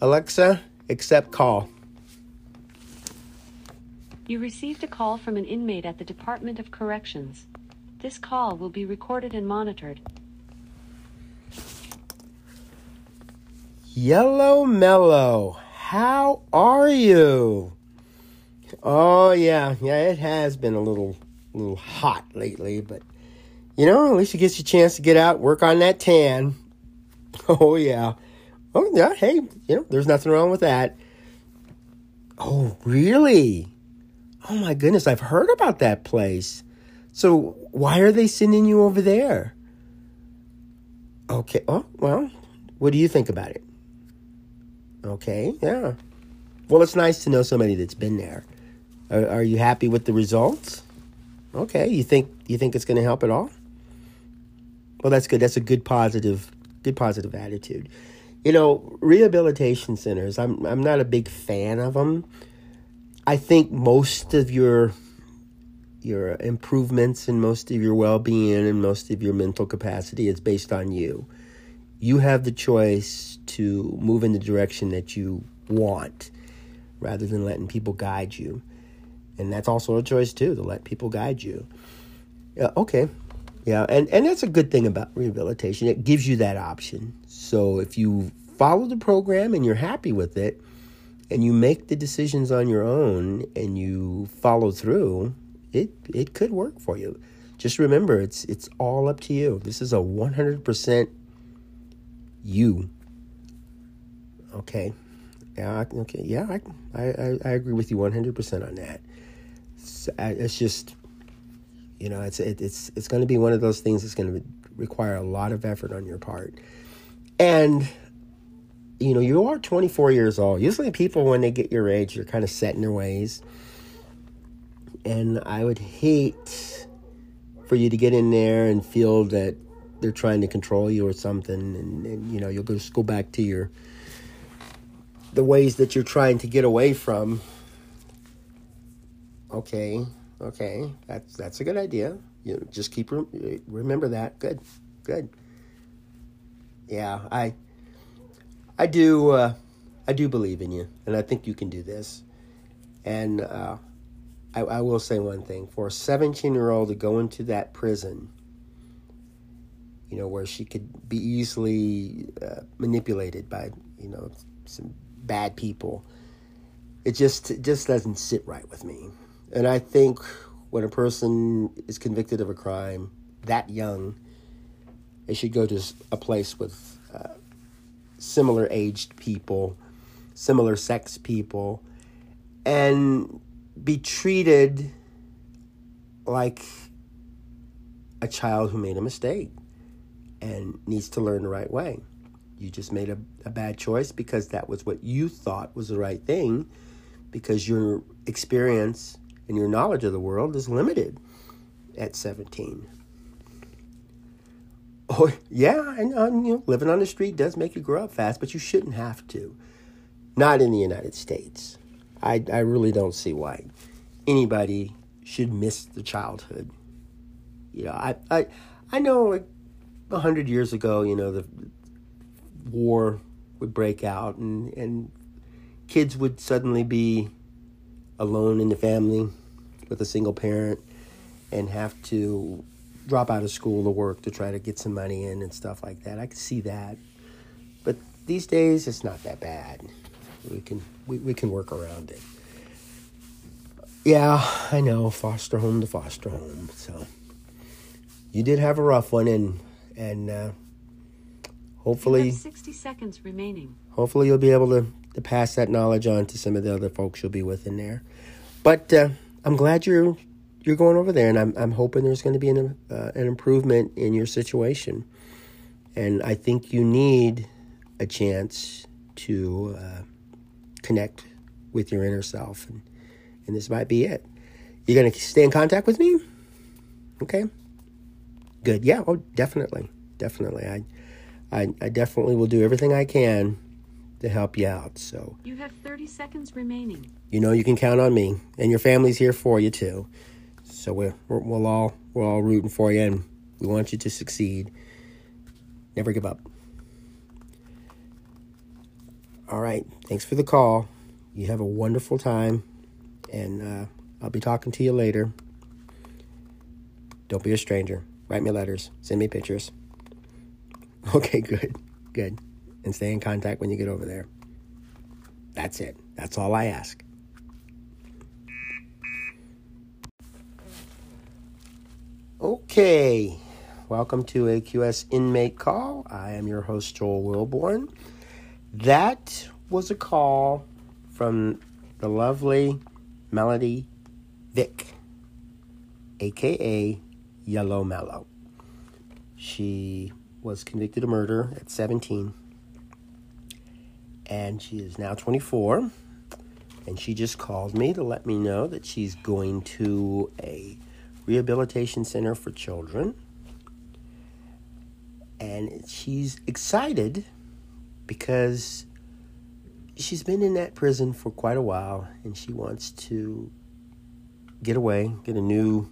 Alexa, accept call. You received a call from an inmate at the Department of Corrections. This call will be recorded and monitored. Yellow Mellow, how are you? Oh, yeah, it has been a little hot lately, but, you know, at least it gets you a chance to get out, work on that tan. Oh, yeah. Oh, yeah, hey, you know, there's nothing wrong with that. Oh, really? Oh, my goodness, I've heard about that place. So why are they sending you over there? Okay, oh, well, what do you think about it? Okay, yeah. Well, it's nice to know somebody that's been there. Are you happy with the results? Okay, you think it's going to help at all? Well, that's good. That's a good positive attitude. You know, rehabilitation centers, I'm not a big fan of them. I think most of your improvements and most of your well-being and most of your mental capacity is based on you. You have the choice to move in the direction that you want, rather than letting people guide you. And that's also a choice, too, to let people guide you. Yeah, okay. Yeah, and that's a good thing about rehabilitation. It gives you that option. So if you follow the program and you're happy with it, and you make the decisions on your own and you follow through, it could work for you. Just remember, it's all up to you. This is a 100% you. Okay. Yeah, okay. Yeah, I agree with you 100% on that. It's just, you know, it's going to be one of those things that's going to require a lot of effort on your part. And, you know, you are 24 years old. Usually people, when they get your age, you're kind of set in their ways. And I would hate for you to get in there and feel that they're trying to control you or something. And you know, you'll just go back to the ways that you're trying to get away from. Okay, that's a good idea. You know, just keep remember that. Good. Yeah, I do believe in you, and I think you can do this. And I will say one thing: for a 17-year-old to go into that prison, you know, where she could be easily manipulated by, you know, some bad people, it just doesn't sit right with me. And I think when a person is convicted of a crime that young, they should go to a place with similar aged people, similar sex people, and be treated like a child who made a mistake and needs to learn the right way. You just made a bad choice because that was what you thought was the right thing, because your experience and your knowledge of the world is limited at 17. Oh, yeah, and you know, living on the street does make you grow up fast, but you shouldn't have to. Not in the United States. I really don't see why anybody should miss the childhood. You know, I know, like 100 years ago, you know, the war would break out and kids would suddenly be alone in the family with a single parent and have to drop out of school to work to try to get some money in and stuff like that. I could see that. But these days, it's not that bad. We can work around it. Yeah, I know, foster home to foster home. So you did have a rough one, and hopefully, 60 seconds remaining. Hopefully you'll be able to pass that knowledge on to some of the other folks you'll be with in there. But I'm glad you're going over there, and I'm hoping there's going to be an improvement in your situation. And I think you need a chance to connect with your inner self, and this might be it. You're going to stay in contact with me? Okay. Good. Yeah, oh, definitely. I definitely will do everything I can to help you out. So you have 30 seconds remaining. You know you can count on me, and your family's here for you too. So we're all rooting for you, and we want you to succeed. Never give up. All right. Thanks for the call. You have a wonderful time, and I'll be talking to you later. Don't be a stranger. Write me letters. Send me pictures. Okay, good. Good. And stay in contact when you get over there. That's it. That's all I ask. Okay. Welcome to AQS Inmate Call. I am your host, Joel Wilborn. That was a call from the lovely Melody Vick, a.k.a. Yellow Mellow. She was convicted of murder at 17, and she is now 24, and she just called me to let me know that she's going to a rehabilitation center for children, and she's excited because she's been in that prison for quite a while, and she wants to get away, get a new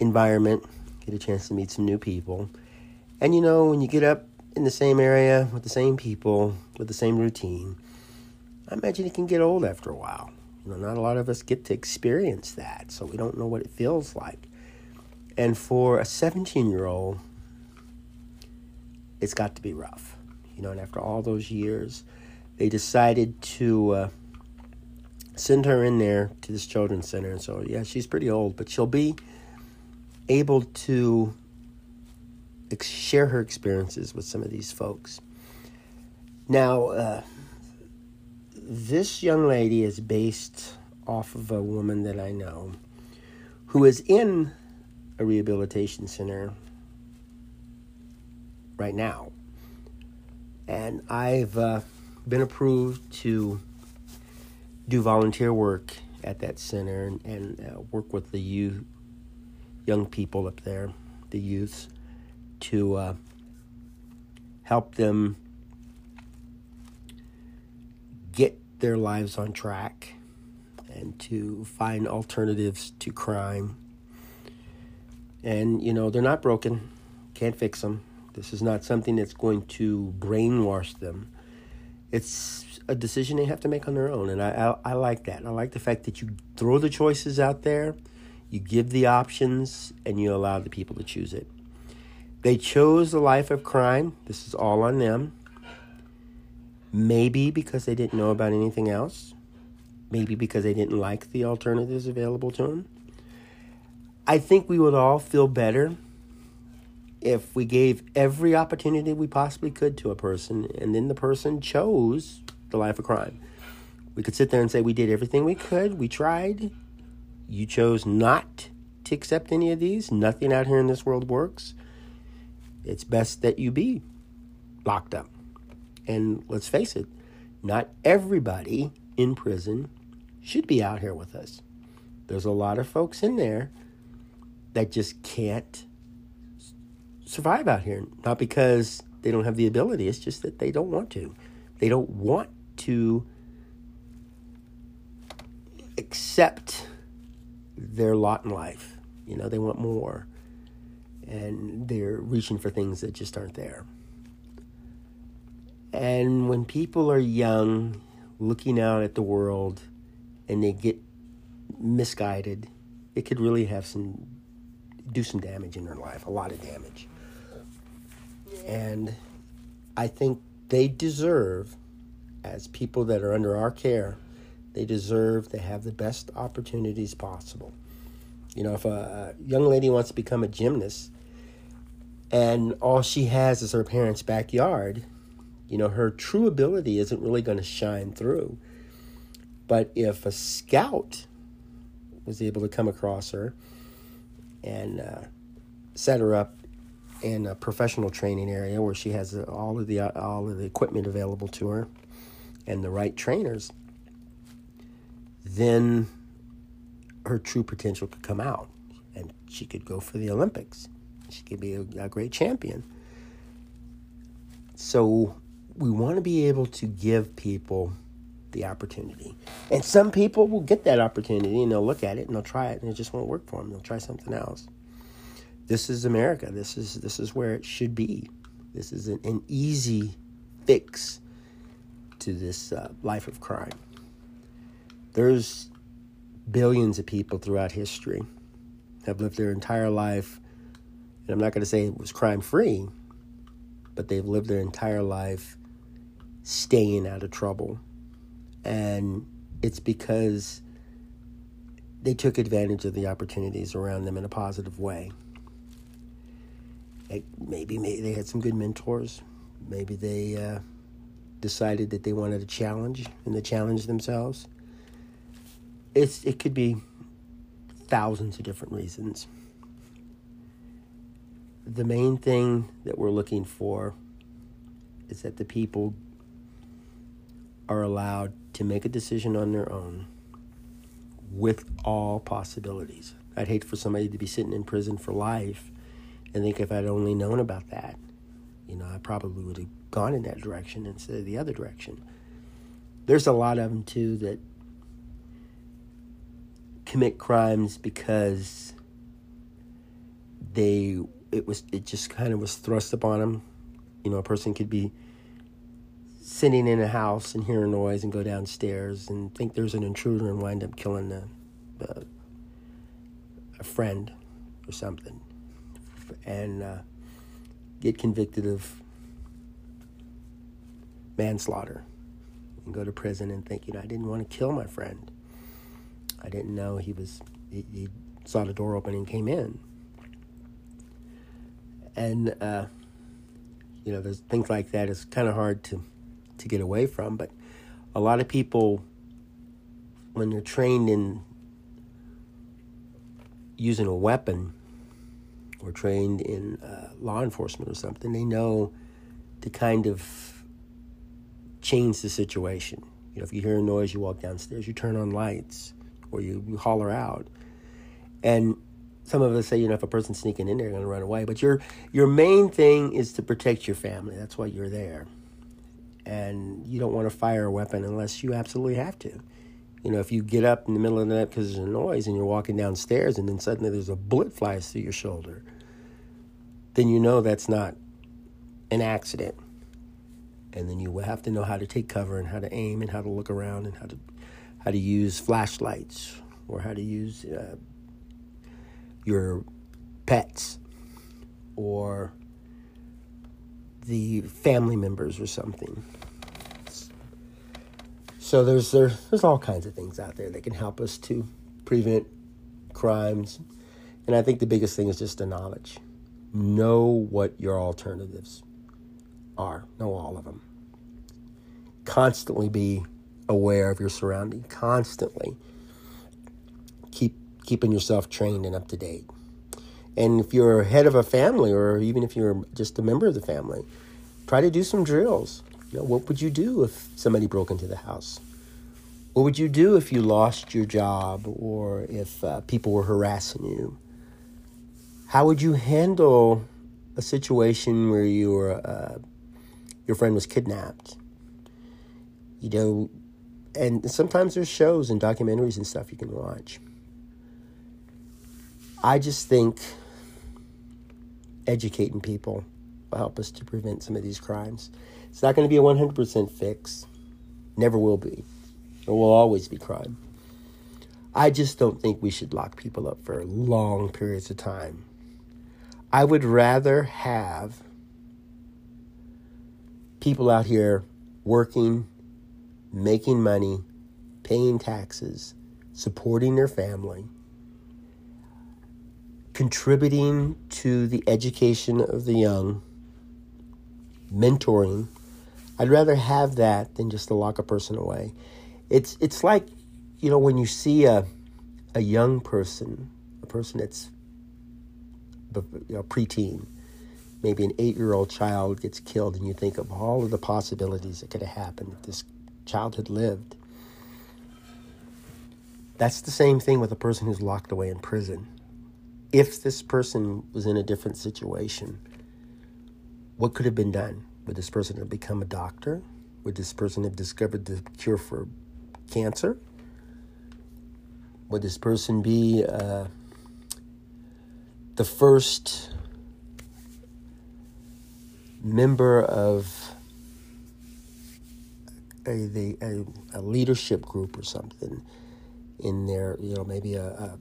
environment, get a chance to meet some new people. And you know, when you get up in the same area with the same people, with the same routine, I imagine it can get old after a while. You know, not a lot of us get to experience that, so we don't know what it feels like. And for a 17-year-old, it's got to be rough. You know, and after all those years, they decided to send her in there to this children's center. And so, yeah, she's pretty old, but she'll be able to share her experiences with some of these folks. Now, this young lady is based off of a woman that I know who is in a rehabilitation center right now. And I've been approved to do volunteer work at that center and work with the youth, young people up there, the youths, to help them get their lives on track and to find alternatives to crime. And, you know, they're not broken. Can't fix them. This is not something that's going to brainwash them. It's a decision they have to make on their own, and I like that. I like the fact that you throw the choices out there, you give the options, and you allow the people to choose it. They chose the life of crime. This is all on them. Maybe because they didn't know about anything else. Maybe because they didn't like the alternatives available to them. I think we would all feel better if we gave every opportunity we possibly could to a person, and then the person chose the life of crime. We could sit there and say, we did everything we could, we tried. You chose not to accept any of these. Nothing out here in this world works. It's best that you be locked up. And let's face it, not everybody in prison should be out here with us. There's a lot of folks in there that just can't survive out here, not because they don't have the ability, it's just that they don't want to. They don't want to accept their lot in life. You know, they want more, and they're reaching for things that just aren't there. And when people are young, looking out at the world, and they get misguided, it could really have do some damage in their life, a lot of damage. And I think they deserve, as people that are under our care, they deserve to have the best opportunities possible. You know, if a young lady wants to become a gymnast and all she has is her parents' backyard, you know, her true ability isn't really going to shine through. But if a scout was able to come across her and set her up in a professional training area where she has all of the equipment available to her and the right trainers, then her true potential could come out, and she could go for the Olympics. She could be a great champion. So we want to be able to give people the opportunity. And some people will get that opportunity, and they'll look at it, and they'll try it, and it just won't work for them. They'll try something else. This is America. This is where it should be. This is an easy fix to this life of crime. There's billions of people throughout history have lived their entire life, and I'm not going to say it was crime-free, but they've lived their entire life staying out of trouble. And it's because they took advantage of the opportunities around them in a positive way. Maybe they had some good mentors. Maybe they decided that they wanted a challenge, and they challenged themselves. It could be thousands of different reasons. The main thing that we're looking for is that the people are allowed to make a decision on their own with all possibilities. I'd hate for somebody to be sitting in prison for life and think, if I'd only known about that, I probably would have gone in that direction instead of the other direction. There's a lot of them, too, that commit crimes because it just kind of was thrust upon them. A person could be sitting in a house and hear a noise and go downstairs and think there's an intruder and wind up killing a friend or something, and get convicted of manslaughter and go to prison and think, I didn't want to kill my friend. I didn't know he saw the door open and came in. And, there's things like that. It's kind of hard to get away from. But a lot of people, when they're trained in using a weapon or trained in law enforcement or something, they know to kind of change the situation. If you hear a noise, you walk downstairs, you turn on lights, or you holler out. And some of us say, if a person's sneaking in there, they're going to run away. But your main thing is to protect your family. That's why you're there. And you don't want to fire a weapon unless you absolutely have to. If you get up in the middle of the night because there's a noise and you're walking downstairs and then suddenly there's a bullet flies through your shoulder, then that's not an accident. And then you will have to know how to take cover and how to aim and how to look around and how to use flashlights or how to use your pets or the family members or something. So there's all kinds of things out there that can help us to prevent crimes. And I think the biggest thing is just the knowledge. Know what your alternatives are. Know all of them. Constantly be aware of your surrounding. Constantly keeping yourself trained and up to date. And if you're head of a family, or even if you're just a member of the family, try to do some drills. What would you do if somebody broke into the house? What would you do if you lost your job, or if people were harassing you? How would you handle a situation where your friend was kidnapped? And sometimes there's shows and documentaries and stuff you can watch. I just think educating people will help us to prevent some of these crimes. It's not going to be a 100% fix. Never will be. There will always be crime. I just don't think we should lock people up for long periods of time. I would rather have people out here working, making money, paying taxes, supporting their family, contributing to the education of the young, mentoring. I'd rather have that than just to lock a person away. It's like, when you see a young person, a person that's preteen, maybe an 8-year-old child gets killed, and you think of all of the possibilities that could have happened if this child had lived. That's the same thing with a person who's locked away in prison. If this person was in a different situation, what could have been done? Would this person have become a doctor? Would this person have discovered the cure for cancer? Would this person be the first member of a leadership group or something in there, you know, maybe a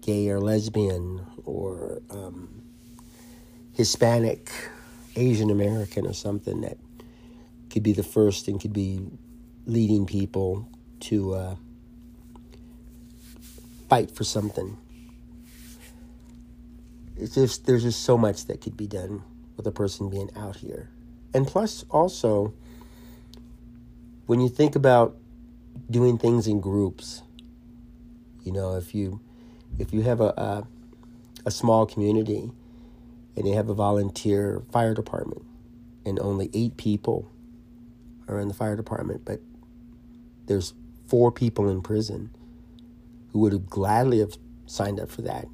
gay or lesbian or Hispanic, Asian American or something that could be the first and could be leading people to fight for something. It's just, there's just so much that could be done with a person being out here. And plus, also, when you think about doing things in groups, you know, if you have a small community and you have a volunteer fire department and only 8 people are in the fire department, but there's 4 people in prison who would have gladly have signed up for that.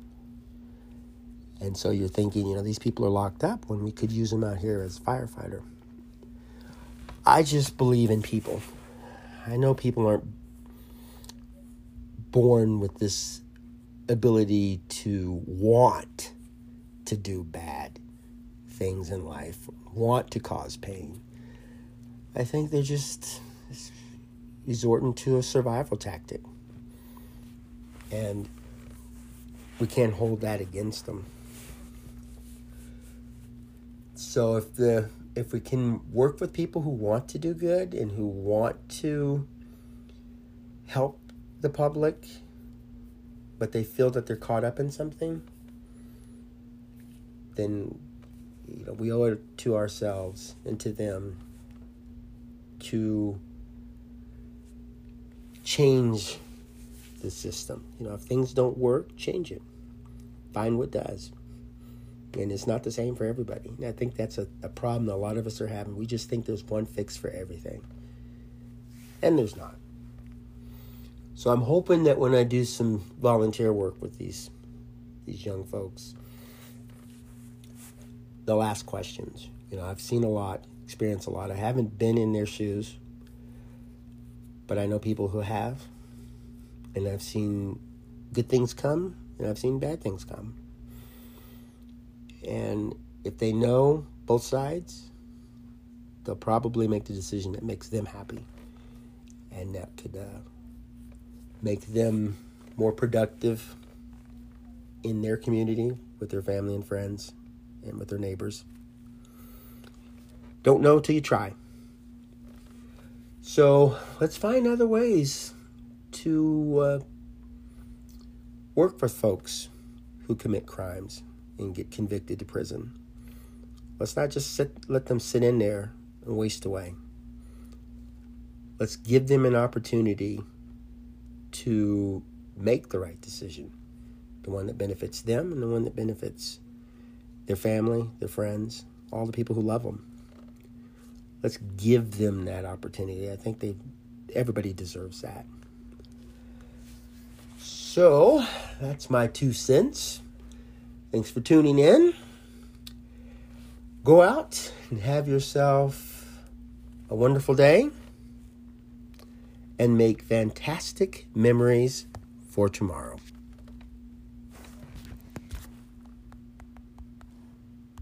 And so you're thinking, you know, these people are locked up when we could use them out here as a firefighter. I just believe in people. I know people aren't born with this ability to want to do bad things in life, want to cause pain. I think they're just resorting to a survival tactic. And we can't hold that against them. So if we can work with people who want to do good and who want to help the public, but they feel that they're caught up in something, then, you know, we owe it to ourselves and to them to change the system. You know, if things don't work, change it. Find what does. And it's not the same for everybody. And I think that's a problem that a lot of us are having. We just think there's one fix for everything. And there's not. So I'm hoping that when I do some volunteer work with these young folks, they'll ask questions. You know, I've seen a lot, experienced a lot. I haven't been in their shoes, but I know people who have. And I've seen good things come, and I've seen bad things come. And if they know both sides, they'll probably make the decision that makes them happy. And that could make them more productive in their community, with their family and friends, and with their neighbors. Don't know till you try. So let's find other ways to work for folks who commit crimes and get convicted to prison. Let's not just let them sit in there and waste away. Let's give them an opportunity to make the right decision, the one that benefits them and the one that benefits their family, their friends, all the people who love them. Let's give them that opportunity. I think everybody deserves that. So, that's my 2 cents. Thanks for tuning in. Go out and have yourself a wonderful day and make fantastic memories for tomorrow.